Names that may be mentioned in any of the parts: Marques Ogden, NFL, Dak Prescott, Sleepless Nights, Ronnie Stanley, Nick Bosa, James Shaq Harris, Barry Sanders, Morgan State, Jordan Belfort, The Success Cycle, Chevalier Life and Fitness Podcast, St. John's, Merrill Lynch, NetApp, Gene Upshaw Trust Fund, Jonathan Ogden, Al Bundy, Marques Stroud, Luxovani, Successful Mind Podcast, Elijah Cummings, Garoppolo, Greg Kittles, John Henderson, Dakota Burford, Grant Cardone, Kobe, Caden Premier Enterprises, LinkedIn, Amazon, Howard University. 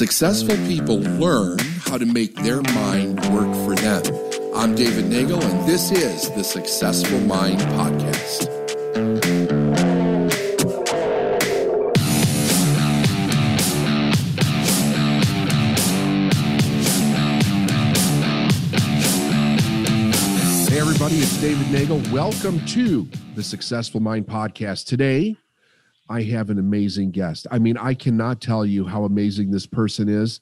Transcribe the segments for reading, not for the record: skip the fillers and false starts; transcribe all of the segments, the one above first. Successful people learn how to make their mind work for them. I'm David Nagle, and this is the Successful Mind Podcast. It's David Nagle. Welcome to the Successful Mind Podcast. Today, I have an amazing guest. I mean, I cannot tell you how amazing this person is.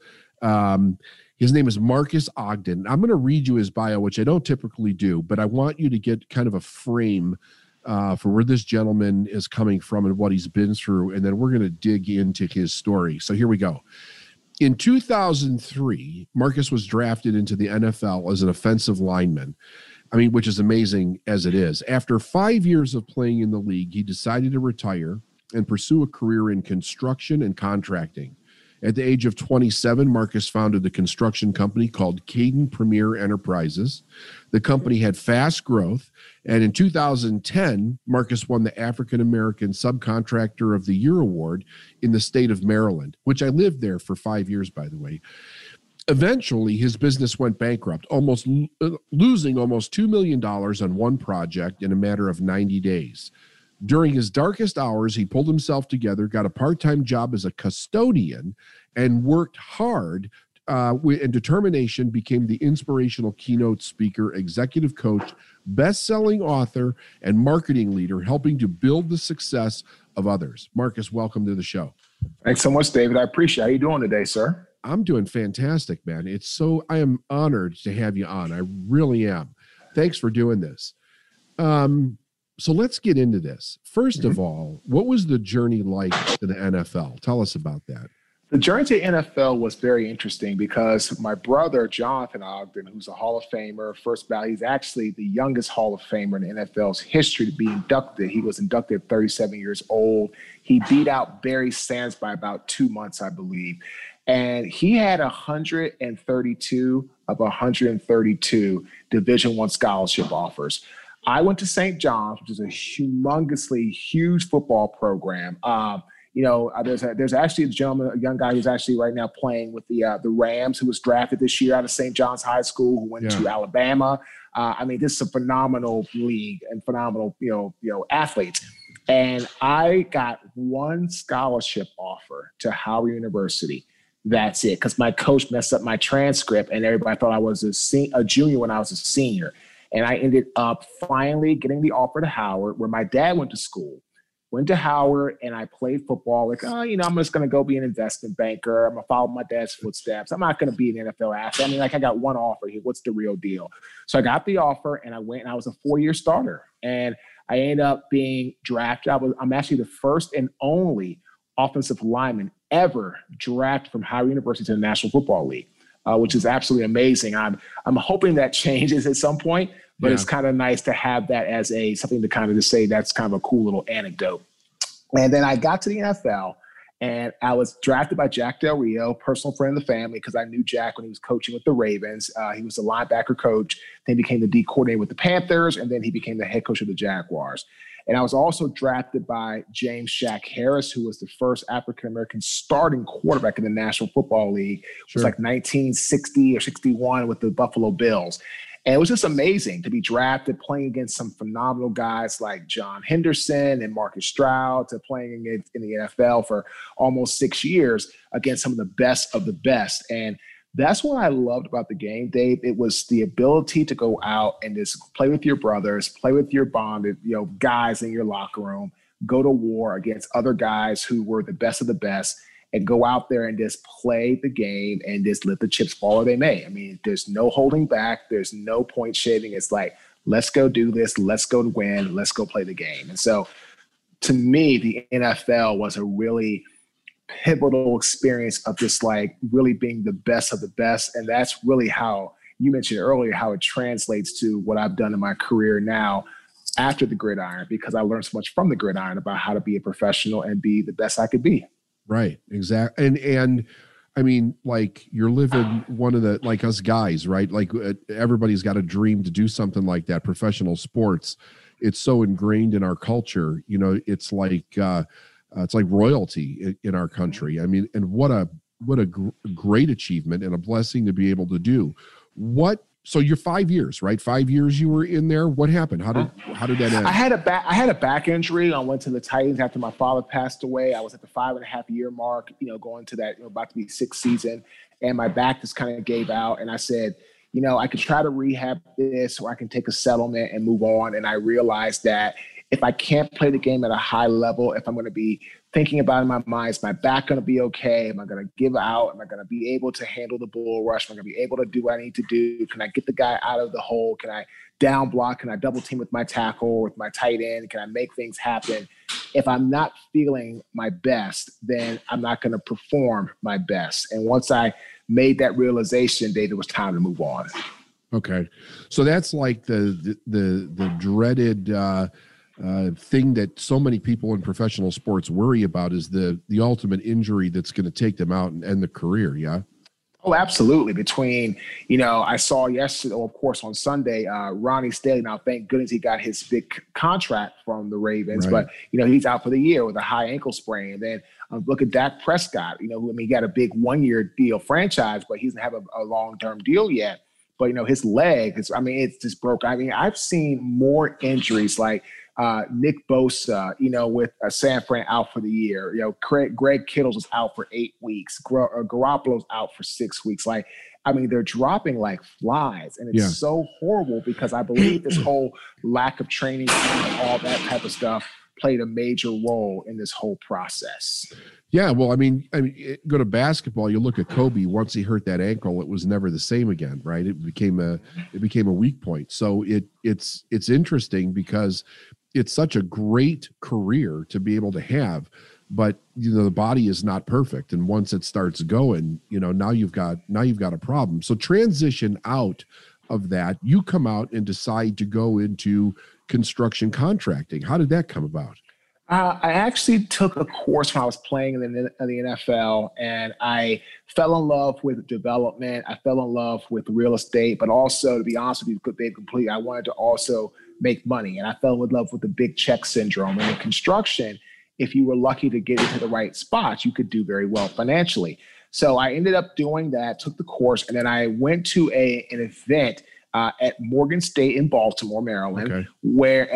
His name is Marques Ogden. I'm going to read you his bio, which I don't typically do, but I want you to get kind of a frame for where this gentleman is coming from and what he's been through, and then we're going to dig into his story. So here we go. In 2003, Marques was drafted into the NFL as an offensive lineman. I mean, which is amazing as it is. After 5 years of playing in the league, he decided to retire and pursue a career in construction and contracting. At the age of 27, Marques founded the construction company called Caden Premier Enterprises. The company had fast growth, and in 2010, Marques won the African American Subcontractor of the Year Award in the state of Maryland, which I lived there for 5 years, by the way. Eventually, his business went bankrupt, losing almost $2 million on one project in a matter of 90 days. During his darkest hours, he pulled himself together, got a part-time job as a custodian, and worked hard and determination, became the inspirational keynote speaker, executive coach, best-selling author, and marketing leader, helping to build the success of others. Marques, welcome to the show. Thanks so much, David. I appreciate it. How are you doing today, sir? I'm doing fantastic, man. I am honored to have you on. I really am. Thanks for doing this. So let's get into this. First of all, what was the journey like to the NFL? Tell us about that. The journey to NFL was very interesting because my brother, Jonathan Ogden, who's a Hall of Famer, first ballot, he's actually the youngest Hall of Famer in NFL's history to be inducted. He was inducted at 37 years old. He beat out Barry Sanders by about 2 months, I believe. And he had 132 of 132 Division I scholarship offers. I went to St. John's, which is a humongously huge football program. There's actually a gentleman, a young guy who's actually right now playing with the Rams, who was drafted this year out of St. John's High School, who went to Alabama. This is a phenomenal league and phenomenal, athletes. And I got one scholarship offer to Howard University. That's it, because my coach messed up my transcript and everybody thought I was a junior when I was a senior. And I ended up finally getting the offer to Howard, where my dad went to school. Went to Howard, and I played football. I'm just going to go be an investment banker. I'm going to follow my dad's footsteps. I'm not going to be an NFL athlete. I got one offer here. What's the real deal? So I got the offer, and I went, and I was a four-year starter. And I ended up being drafted. I'm actually the first and only offensive lineman ever drafted from Howard University to the National Football League, which is absolutely amazing. I'm hoping that changes at some point, but it's kind of nice to have that as something to kind of just say that's kind of a cool little anecdote. And then I got to the NFL, and I was drafted by Jack Del Rio, personal friend of the family, because I knew Jack when he was coaching with the Ravens. He was the linebacker coach, then became the D coordinator with the Panthers, and then he became the head coach of the Jaguars. And I was also drafted by James Shaq Harris, who was the first African-American starting quarterback in the National Football League. It was like 1960 or 61 with the Buffalo Bills. And it was just amazing to be drafted, playing against some phenomenal guys like John Henderson and Marques Stroud, to playing in the NFL for almost 6 years against some of the best of the best. And that's what I loved about the game, Dave. It was the ability to go out and just play with your brothers, play with your bonded, guys in your locker room, go to war against other guys who were the best of the best, and go out there and just play the game and just let the chips fall where they may. There's no holding back. There's no point shaving. It's like, let's go do this. Let's go win. Let's go play the game. And so to me, the NFL was a really pivotal experience of just like really being the best of the best. And that's really how you mentioned earlier, how it translates to what I've done in my career now after the gridiron, because I learned so much from the gridiron about how to be a professional and be the best I could be. Right. Exactly. And I mean, like, you're living one of the, like us guys, right? Like everybody's got a dream to do something like that. Professional sports. It's so ingrained in our culture. It's like royalty in our country. And what a What a great achievement and a blessing to be able to do. So you're 5 years, right? 5 years you were in there. What happened? How did that end? I had a back injury. I went to the Titans after my father passed away. I was at the 5.5 year mark, going to that about to be sixth season, and my back just kind of gave out. And I said, I could try to rehab this, or I can take a settlement and move on. And I realized that if I can't play the game at a high level, if I'm going to be thinking about in my mind, is my back going to be okay? Am I going to give out? Am I going to be able to handle the bull rush? Am I going to be able to do what I need to do? Can I get the guy out of the hole? Can I down block? Can I double team with my tackle, with my tight end? Can I make things happen? If I'm not feeling my best, then I'm not going to perform my best. And once I made that realization, David, it was time to move on. Okay. So that's like the dreaded, thing that so many people in professional sports worry about, is the ultimate injury that's going to take them out and end the career. Yeah. Oh, absolutely. Between, I saw yesterday, of course, on Sunday, Ronnie Stanley. Now, thank goodness he got his big contract from the Ravens, right. But, he's out for the year with a high ankle sprain. And then look at Dak Prescott, he got a big 1 year deal franchise, but he doesn't have a long-term deal yet. But, his leg, it's just broke. I've seen more injuries like, Nick Bosa, with San Fran out for the year. Greg Kittles was out for 8 weeks. Garoppolo's out for 6 weeks. They're dropping like flies. And it's so horrible, because I believe this whole lack of training and all that type of stuff played a major role in this whole process. Yeah, well, go to basketball. You look at Kobe. Once he hurt that ankle, it was never the same again, right? It became a weak point. So it's interesting, because it's such a great career to be able to have, but the body is not perfect. And once it starts going, now you've got a problem. So transition out of that, you come out and decide to go into construction contracting. How did that come about? I actually took a course when I was playing in the NFL, and I fell in love with development. I fell in love with real estate, but also, to be honest with you, I wanted to also make money. And I fell in love with the big check syndrome. And in construction, if you were lucky to get into the right spots, you could do very well financially. So I ended up doing that, took the course, and then I went to an event at Morgan State in Baltimore, Maryland, okay, where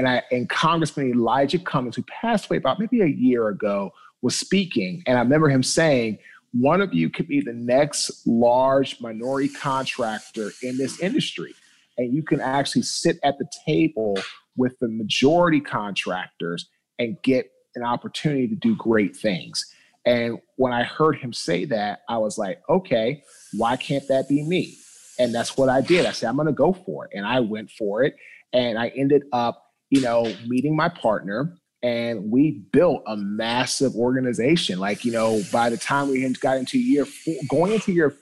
Congressman Elijah Cummings, who passed away about maybe a year ago, was speaking. And I remember him saying, one of you could be the next large minority contractor in this industry. And you can actually sit at the table with the majority contractors and get an opportunity to do great things. And when I heard him say that, I was like, okay, why can't that be me? And that's what I did. I said, I'm going to go for it. And I went for it. And I ended up, meeting my partner, and we built a massive organization. By the time we got into year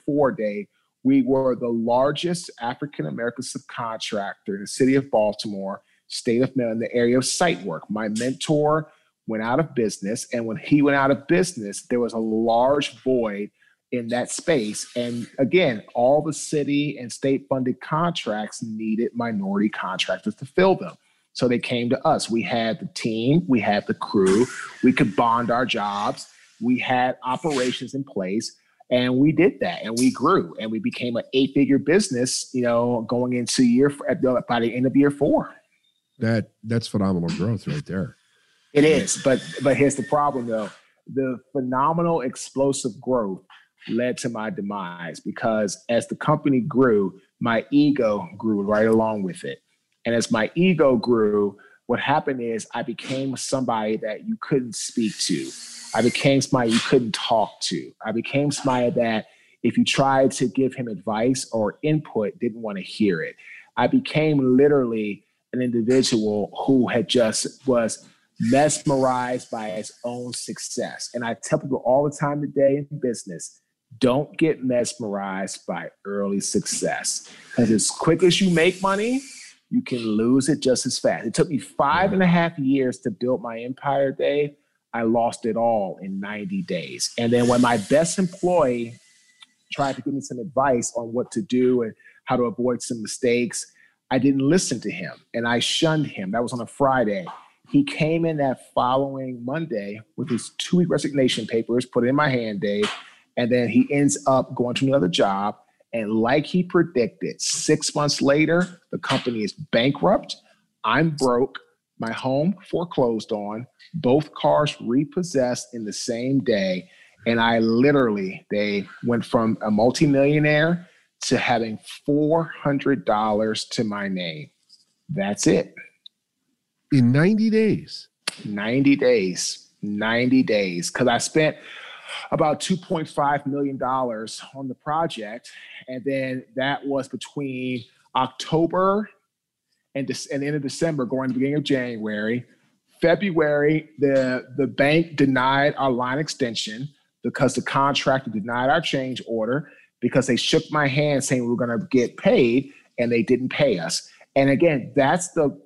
four, Dave, we were the largest African-American subcontractor in the city of Baltimore, state of Maryland, in the area of site work. My mentor went out of business. And when he went out of business, there was a large void in that space. And again, all the city and state-funded contracts needed minority contractors to fill them. So they came to us. We had the team. We had the crew. We could bond our jobs. We had operations in place. And we did that, and we grew, and we became an 8-figure business, going into by the end of year four. That's phenomenal growth right there. It is. But here's the problem, though. The phenomenal explosive growth led to my demise, because as the company grew, my ego grew right along with it. And as my ego grew, what happened is I became somebody that you couldn't speak to. I became somebody you couldn't talk to. I became somebody that if you tried to give him advice or input, didn't want to hear it. I became literally an individual who had just was mesmerized by his own success. And I tell people all the time today in business, don't get mesmerized by early success. Because as quick as you make money, you can lose it just as fast. It took me 5.5 years to build my empire, Dave. I lost it all in 90 days. And then when my best employee tried to give me some advice on what to do and how to avoid some mistakes, I didn't listen to him and I shunned him. That was on a Friday. He came in that following Monday with his 2-week resignation papers, put it in my hand, Dave, And then he ends up going to another job. And like he predicted, 6 months later, the company is bankrupt. I'm broke. My home foreclosed on. Both cars repossessed in the same day. And I literally, they went from a multimillionaire to having $400 to my name. That's it. In 90 days. 90 days. 90 days. Because I spent about $2.5 million on the project. And then that was between October and the end of December, going to the beginning of January. February, the bank denied our line extension because the contractor denied our change order because they shook my hand saying we were going to get paid, and they didn't pay us. And again, that's the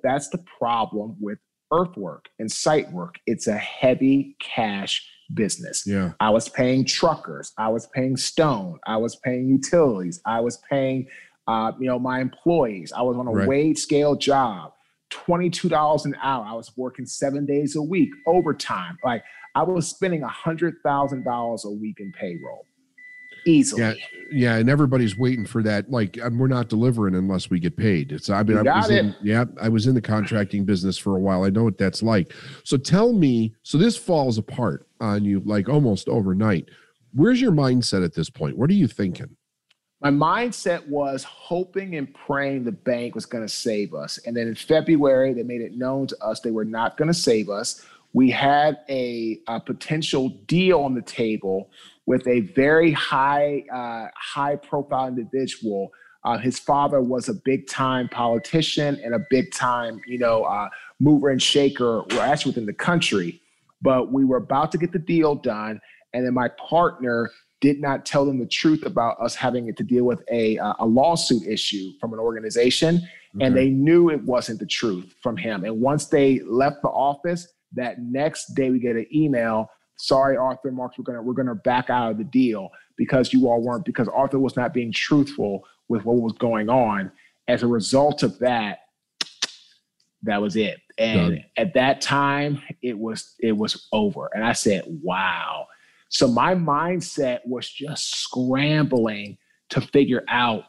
problem with earthwork and site work. It's a heavy cash business. Yeah. I was paying truckers. I was paying stone. I was paying utilities. I was paying my employees. I was on a wage scale job, $22 an hour. I was working 7 days a week, overtime. Like, I was spending $100,000 a week in payroll. Easily. Yeah, and everybody's waiting for that. Like, we're not delivering unless we get paid. I was in the contracting business for a while. I know what that's like. So tell me, so this falls apart on you like almost overnight. Where's your mindset at this point? What are you thinking? My mindset was hoping and praying the bank was going to save us. And then in February, they made it known to us they were not going to save us. We had a potential deal on the table with a very high-profile individual. His father was a big-time politician and a big-time, mover and shaker, well, actually within the country. But we were about to get the deal done, and then my partner did not tell them the truth about us having to deal with a lawsuit issue from an organization, and they knew it wasn't the truth from him. And once they left the office, that next day we get an email, sorry, Arthur and Marques, we're gonna back out of the deal because Arthur was not being truthful with what was going on. As a result of that, that was it. And at that time, it was over. And I said, wow. So my mindset was just scrambling to figure out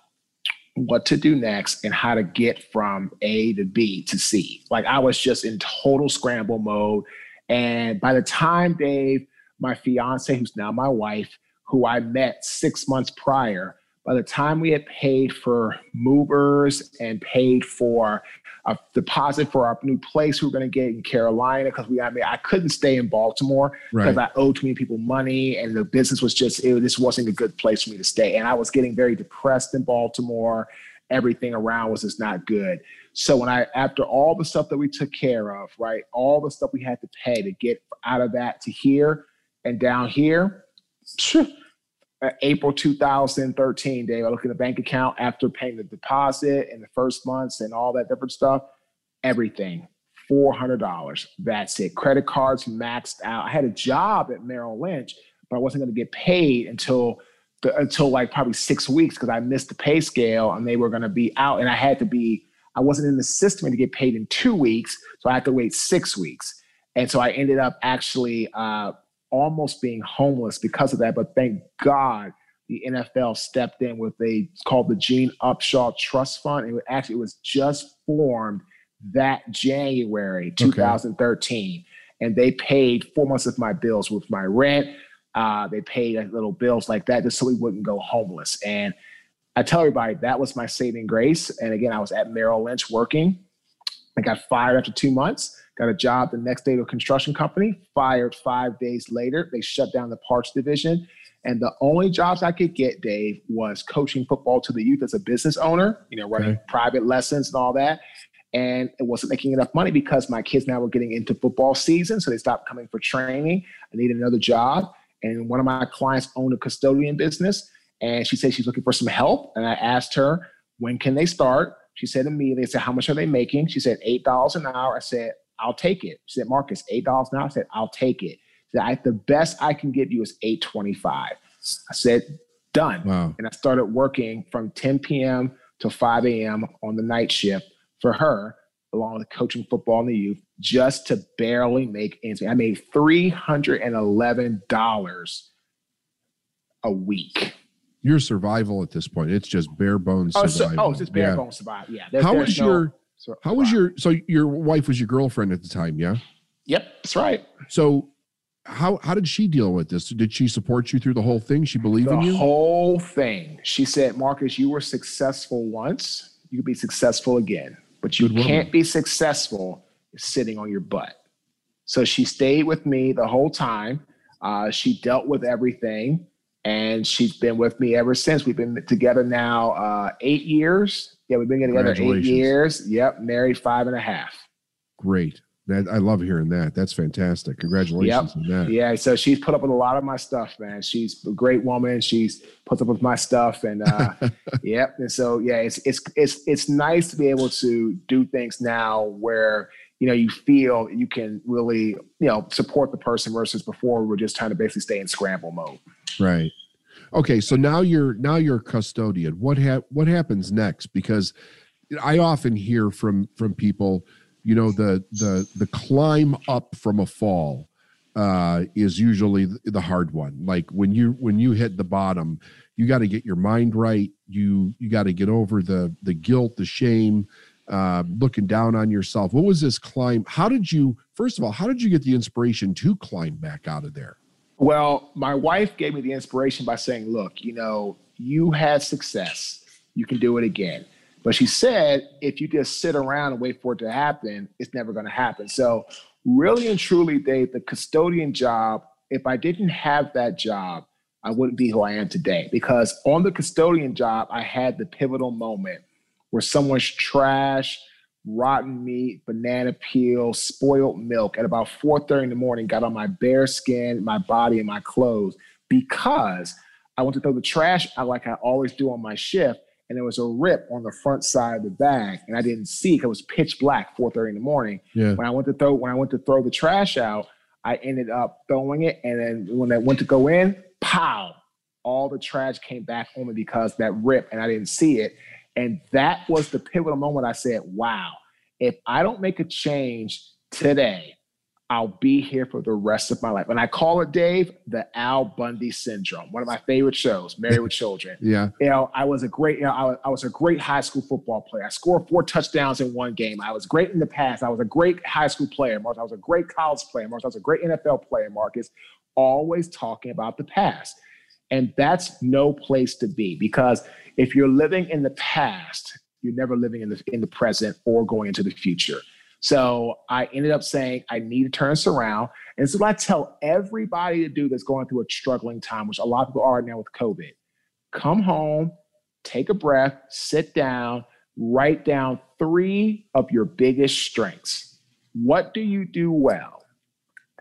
what to do next and how to get from A to B to C. Like, I was just in total scramble mode. And by the time Dave, my fiance, who's now my wife, who I met 6 months prior, by the time we had paid for movers and paid for a deposit for our new place we were going to get in Carolina, because I couldn't stay in Baltimore because I owed too many people money, and the business was this wasn't a good place for me to stay. And I was getting very depressed in Baltimore. Everything around was just not good. So after all the stuff that we took care of, all the stuff we had to pay to get out of that to here and down here, April 2013, Dave, I look at the bank account after paying the deposit and the first months and all that different stuff, everything, $400. That's it. Credit cards maxed out. I had a job at Merrill Lynch, but I wasn't going to get paid until like probably 6 weeks because I missed the pay scale and they were going to be out, and I wasn't in the system to get paid in 2 weeks. So I had to wait 6 weeks. And so I ended up actually, almost being homeless because of that. But thank God the NFL stepped in with called the Gene Upshaw Trust Fund. And it was just formed that January, 2013. Okay. And they paid 4 months of my bills with my rent. They paid little bills like that just so we wouldn't go homeless. And I tell everybody that was my saving grace. And again, I was at Merrill Lynch working. I got fired after 2 months. Got a job the next day to a construction company, fired 5 days later. They shut down the parts division. And the only jobs I could get, Dave, was coaching football to the youth as a business owner, running private lessons and all that. And it wasn't making enough money because my kids now were getting into football season. So they stopped coming for training. I needed another job. And one of my clients owned a custodian business. And she said she's looking for some help. And I asked her, when can they start? She said immediately, I said, how much are they making? She said, $8 an hour. I said, I'll take it. She said, Marques, $8 an hour. I said, I'll take it. She said, the best I can give you is $8.25. I said, done. Wow. And I started working from 10 p.m. to 5 a.m. on the night shift for her, along with coaching football and the youth, just to barely make ends meet. I made $311 a week. Your survival at this point, it's just bare bones survival. So, it's just bare bones survival. Yeah. So your wife was your girlfriend at the time, yeah? Yep, that's right. So how did she deal with this? Did she support you through the whole thing? She believed in you? The whole thing. She said, Marques, you were successful once. You could be successful again. But you can't be successful sitting on your butt. So she stayed with me the whole time. She dealt with everything. And she's been with me ever since. We've been together now 8 years. Yeah, we've been together 8 years. Yep, married 5.5. Great. I love hearing that. That's fantastic. Congratulations on that. Yeah, so she's put up with a lot of my stuff, man. She's a great woman. She's put up with my stuff, and And so it's nice to be able to do things now where you feel you can really support the person versus before we were just trying to basically stay in scramble mode. Right. Okay. So now you're a custodian. What happens next? Because I often hear from people. The climb up from a fall is usually the hard one. Like when you hit the bottom, you got to get your mind right. You got to get over the guilt, the shame, looking down on yourself. What was this climb? How did you get the inspiration to climb back out of there? Well, my wife gave me the inspiration by saying, look, you had success. You can do it again. But she said, if you just sit around and wait for it to happen, it's never going to happen. So really and truly, Dave, the custodian job, if I didn't have that job, I wouldn't be who I am today. Because on the custodian job, I had the pivotal moment where someone's trash, rotten meat, banana peel, spoiled milk at about 4:30 in the morning got on my bare skin, my body, and my clothes because I went to throw the trash out like I always do on my shift. And there was a rip on the front side of the bag, and I didn't see because it was pitch black, 4:30 in the morning. Yeah. When I went to throw the trash out, I ended up throwing it, and then when I went to go in, pow! All the trash came back on me because that rip, and I didn't see it. And that was the pivotal moment. I said, "Wow! If I don't make a change today, I'll be here for the rest of my life." And I call it, Dave, the Al Bundy syndrome. One of my favorite shows, Married with Children. Yeah. I was a great high school football player. I scored 4 touchdowns in one game. I was great in the past. I was a great high school player, Marques. I was a great college player, Marques. I was a great NFL player, Marques. Always talking about the past. And that's no place to be, because if you're living in the past, you're never living in the present or going into the future. So I ended up saying I need to turn this around. And so I tell everybody to do that's going through a struggling time, which a lot of people are now with COVID. Come home, take a breath, sit down, write down 3 of your biggest strengths. What do you do well?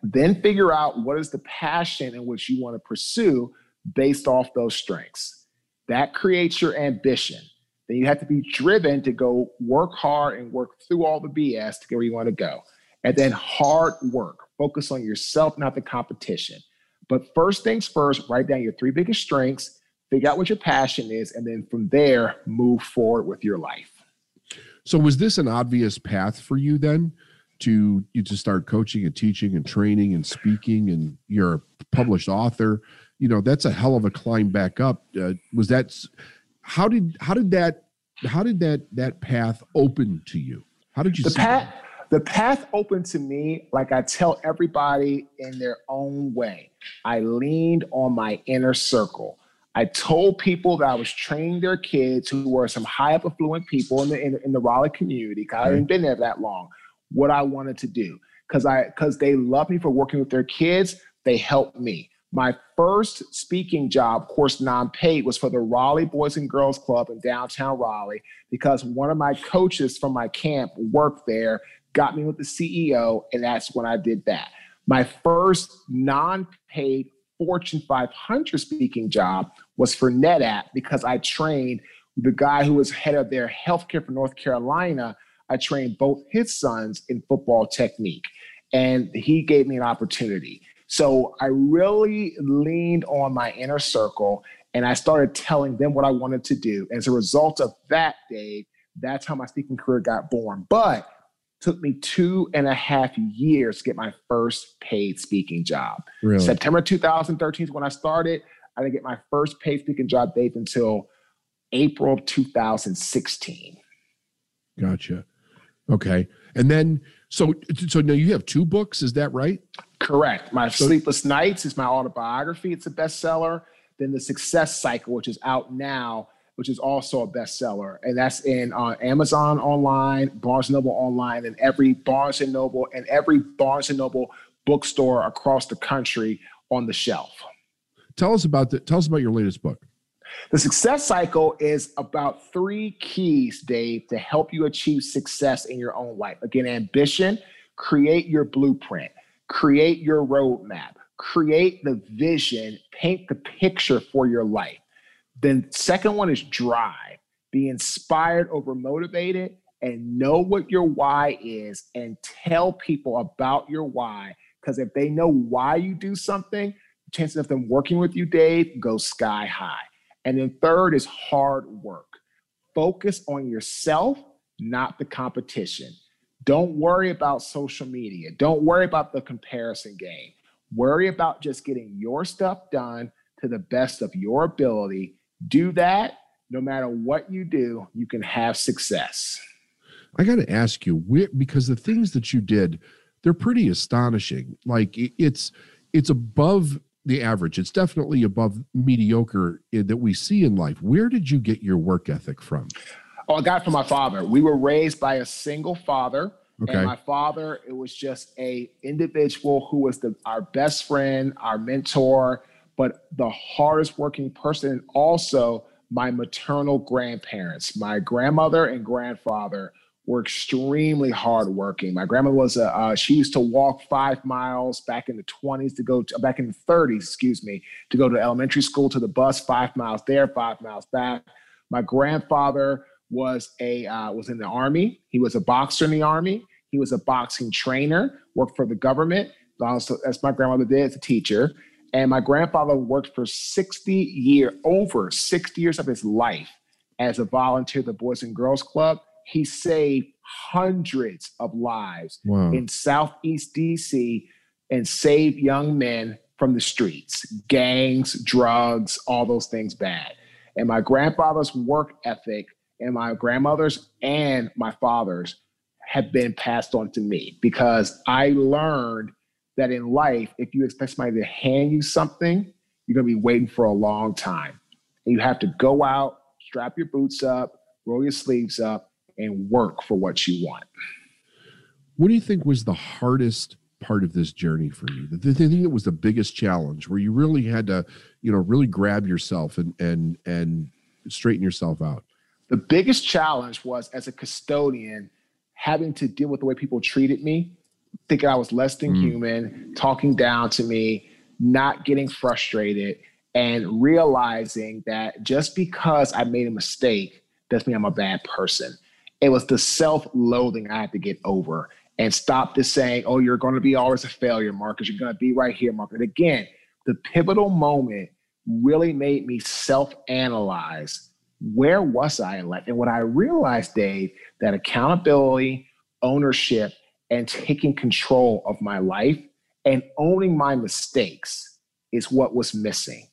Then figure out what is the passion in which you want to pursue based off those strengths. That creates your ambition. Then you have to be driven to go work hard and work through all the BS to get where you want to go. And then hard work. Focus on yourself, not the competition. But first things first, write down your 3 biggest strengths, figure out what your passion is, and then from there, move forward with your life. So was this an obvious path for you then to start coaching and teaching and training and speaking, and you're a published author? That's a hell of a climb back up. Was that... How did that path open to you? How did you see that? The path opened to me, like I tell everybody, in their own way. I leaned on my inner circle. I told people that I was training their kids who were some high up affluent people in the Raleigh community, because I hadn't been there that long, what I wanted to do. Because they loved me for working with their kids. They helped me. My first speaking job, of course, non-paid, was for the Raleigh Boys and Girls Club in downtown Raleigh, because one of my coaches from my camp worked there, got me with the CEO, and that's when I did that. My first non-paid Fortune 500 speaking job was for NetApp, because I trained the guy who was head of their healthcare for North Carolina. I trained both his sons in football technique, and he gave me an opportunity. So I really leaned on my inner circle, and I started telling them what I wanted to do. As a result of that, Dave, that's how my speaking career got born. But it took me 2.5 years to get my first paid speaking job. Really? September 2013 is when I started. I didn't get my first pay-picking job date until April of 2016. Gotcha. Okay. And then, so now you have two books, is that right? Correct. Sleepless Nights is my autobiography. It's a bestseller. Then The Success Cycle, which is out now, which is also a bestseller. And that's in Amazon online, Barnes & Noble online, and every Barnes & Noble bookstore across the country on the shelf. Tell us about your latest book. The Success Cycle is about three keys, Dave, to help you achieve success in your own life. Again, ambition, create your blueprint, create your roadmap, create the vision, paint the picture for your life. Then second one is drive, be inspired over motivated, and know what your why is and tell people about your why. Because if they know why you do something, the chances of them working with you, Dave, go sky high. And then third is hard work. Focus on yourself, not the competition. Don't worry about social media. Don't worry about the comparison game. Worry about just getting your stuff done to the best of your ability. Do that. No matter what you do, you can have success. I got to ask you, because the things that you did, they're pretty astonishing. Like it's above the average. It's definitely above mediocre that we see in life. Where did you get your work ethic from? Oh, I got it from my father. We were raised by a single father. Okay. And my father, it was just a individual who was our best friend, our mentor, but the hardest working person, and also my maternal grandparents. My grandmother and grandfather were extremely hardworking. My grandma was she used to walk 5 miles back in the 20s back in the 30s, excuse me, to go to elementary school, to the bus, 5 miles there, 5 miles back. My grandfather was in the Army. He was a boxer in the Army. He was a boxing trainer, worked for the government. Also, as my grandmother did, as a teacher. And my grandfather worked for over 60 years of his life as a volunteer at the Boys and Girls Club. He saved hundreds of lives in Southeast DC and saved young men from the streets, gangs, drugs, all those things bad. And my grandfather's work ethic and my grandmother's and my father's have been passed on to me, because I learned that in life, if you expect somebody to hand you something, you're going to be waiting for a long time. And you have to go out, strap your boots up, roll your sleeves up, and work for what you want. What do you think was the hardest part of this journey for you? The thing that was the biggest challenge, where you really had to, really grab yourself and straighten yourself out? The biggest challenge was, as a custodian, having to deal with the way people treated me, thinking I was less than human, talking down to me, not getting frustrated, and realizing that just because I made a mistake doesn't mean I'm a bad person. It was the self-loathing I had to get over and stop just saying, oh, you're going to be always a failure, Marques. You're going to be right here, Marques. Again, the pivotal moment really made me self-analyze where was I in life. And what I realized, Dave, that accountability, ownership, and taking control of my life and owning my mistakes is what was missing.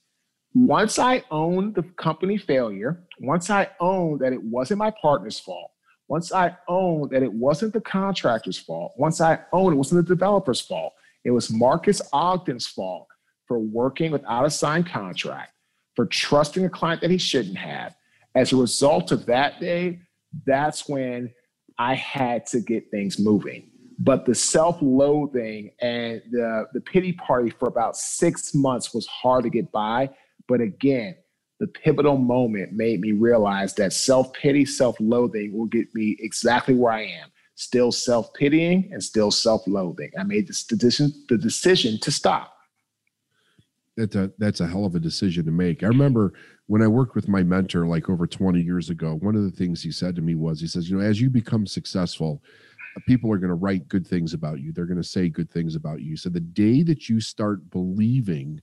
Once I owned the company failure, once I owned that it wasn't my partner's fault, once I owned that it wasn't the contractor's fault, once I owned it wasn't the developer's fault, it was Marques Ogden's fault for working without a signed contract, for trusting a client that he shouldn't have. As a result of that day, that's when I had to get things moving. But the self-loathing and the pity party for about 6 months was hard to get by. But again, the pivotal moment made me realize that self-pity, self-loathing will get me exactly where I am, still self-pitying and still self-loathing. I made the decision to stop. That's a hell of a decision to make. I remember when I worked with my mentor like over 20 years ago, one of the things he said to me was, he says, as you become successful, people are going to write good things about you. They're going to say good things about you. So the day that you start believing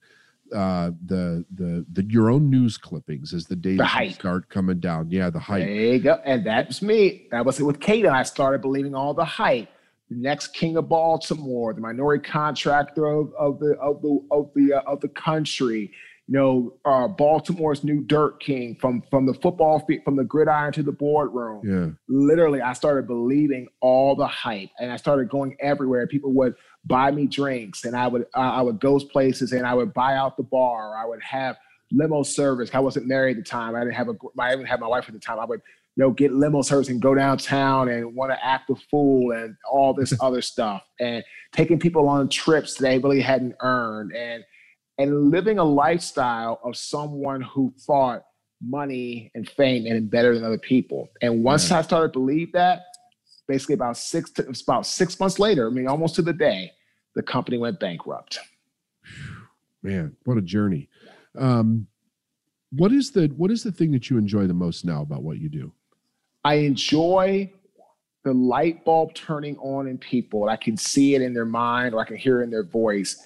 your own news clippings is the day that start coming down. Yeah, the hype. There you go. And that's me. That was it with Caden. I started believing all the hype. The next king of Baltimore, the minority contractor of the country. Baltimore's new Dirt King, from the football field, from the gridiron to the boardroom. Yeah. Literally, I started believing all the hype, and I started going everywhere. People would buy me drinks, and I would go places, and I would buy out the bar. I would have limo service. I wasn't married at the time. I didn't have my wife at the time. I would get limo service and go downtown and want to act a fool and all this other stuff, and taking people on trips they really hadn't earned, and living a lifestyle of someone who thought money and fame and better than other people. And once I started to believe that, basically about 6 months later, almost to the day, the company went bankrupt. Man, what a journey. What is the thing that you enjoy the most now about what you do? I enjoy the light bulb turning on in people. I can see it in their mind, or I can hear it in their voice.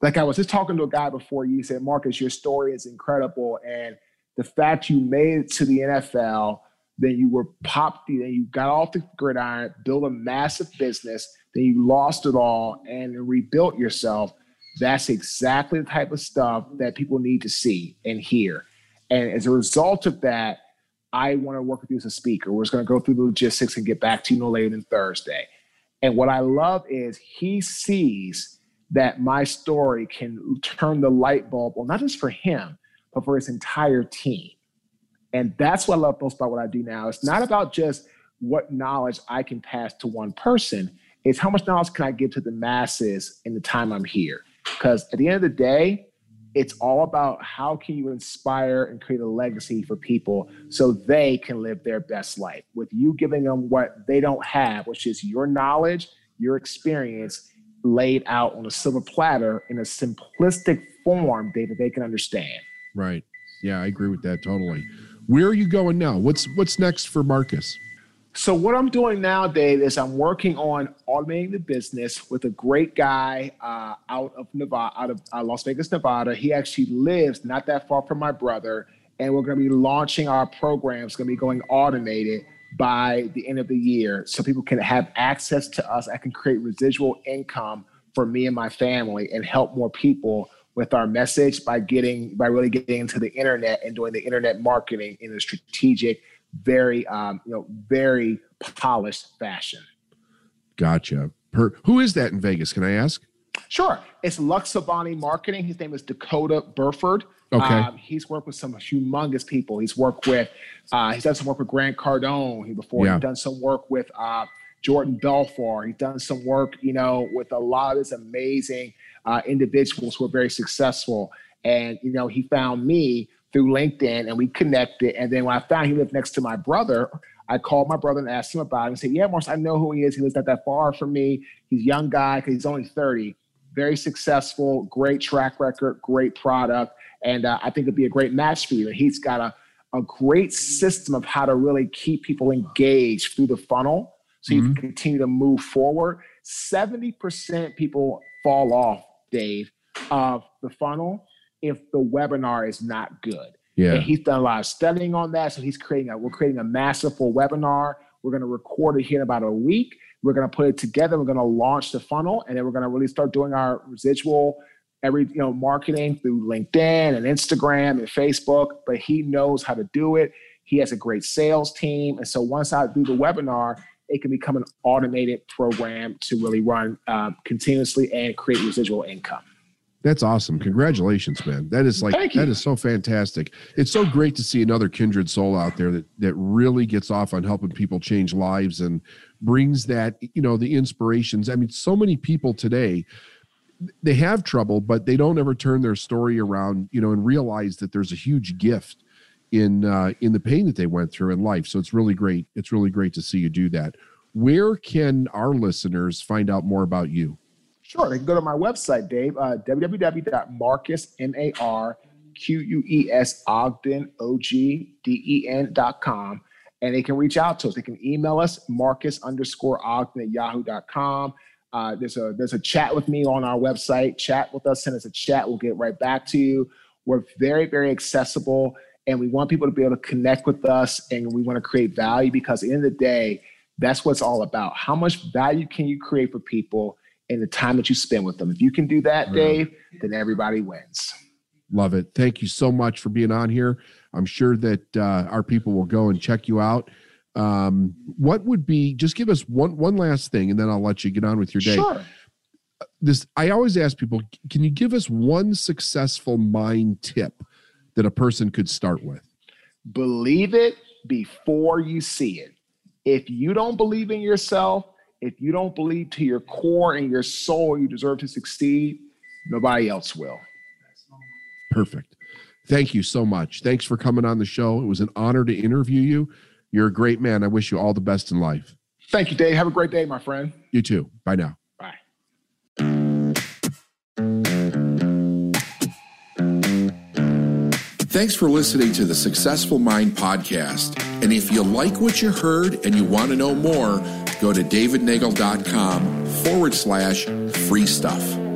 Like, I was just talking to a guy before you said, Marques, your story is incredible. And the fact you made it to the NFL, then you were popped, then you got off the gridiron, built a massive business, then you lost it all and rebuilt yourself. That's exactly the type of stuff that people need to see and hear. And as a result of that, I want to work with you as a speaker. We're just going to go through the logistics and get back to you no later than Thursday. And what I love is he sees that my story can turn the light bulb on, not just for him, but for his entire team. And that's what I love most about what I do now. It's not about just what knowledge I can pass to one person. It's how much knowledge can I give to the masses in the time I'm here? Because at the end of the day, it's all about how can you inspire and create a legacy for people so they can live their best life, with you giving them what they don't have, which is your knowledge, your experience, laid out on a silver platter in a simplistic form that they can understand. Right. Yeah, I agree with that totally. Where are you going now? What's next for Marques? So what I'm doing nowadays is I'm working on automating the business with a great guy out of Las Vegas, Nevada. He actually lives not that far from my brother, and we're going to be launching our program. It's going to be going automated by the end of the year, so people can have access to us. I can create residual income for me and my family and help more people with our message by really getting into the internet and doing the internet marketing in a strategic, very polished fashion. Gotcha. Who is that in Vegas? Can I ask? Sure. It's Luxovani Marketing. His name is Dakota Burford. Okay. He's worked with some humongous people. He's done some work with Grant Cardone before. Yeah. He's done some work with Jordan Belfort. He's done some work, with a lot of these amazing individuals who are very successful. And, he found me through LinkedIn, and we connected. And then when I found he lived next to my brother, I called my brother and asked him about it and said, yeah, Marques, I know who he is. He lives not that far from me. He's a young guy, because he's only 30. Very successful, great track record, great product. And I think it'd be a great match for you. And he's got a great system of how to really keep people engaged through the funnel, so you can continue to move forward. 70% people fall off, Dave, of the funnel if the webinar is not good. Yeah. And he's done a lot of studying on that. So we're creating a masterful webinar. We're going to record it here in about a week. We're going to put it together. We're going to launch the funnel, and then we're going to really start doing our residual marketing through LinkedIn and Instagram and Facebook. But he knows how to do it. He has a great sales team. And so once I do the webinar, it can become an automated program to really run continuously and create residual income. That's awesome. Congratulations, man. That is that is so fantastic. It's so great to see another kindred soul out there that really gets off on helping people change lives and brings that, the inspirations. I mean, so many people today, they have trouble, but they don't ever turn their story around, and realize that there's a huge gift in the pain that they went through in life. So it's really great. It's really great to see you do that. Where can our listeners find out more about you? Sure. They can go to my website, Dave, www.marquesogden.com, and they can reach out to us. They can email us, marques_ogden@yahoo.com. There's a chat with me on our website. Chat with us, send us a chat. We'll get right back to you. We're very, very accessible, and we want people to be able to connect with us, and we want to create value, because at the end of the day, that's what it's all about. How much value can you create for people in the time that you spend with them? If you can do that, Dave, then everybody wins. Love it. Thank you so much for being on here. I'm sure that our people will go and check you out. What would be, just give us one last thing and then I'll let you get on with your day. Sure. I always ask people, can you give us one successful mind tip that a person could start with? Believe it before you see it. If you don't believe in yourself, if you don't believe to your core and your soul you deserve to succeed, nobody else will. Perfect. Thank you so much. Thanks for coming on the show. It was an honor to interview you. You're a great man. I wish you all the best in life. Thank you, Dave. Have a great day, my friend. You too. Bye now. Bye. Thanks for listening to the Successful Mind Podcast. And if you like what you heard and you want to know more, go to davidnagle.com/free stuff.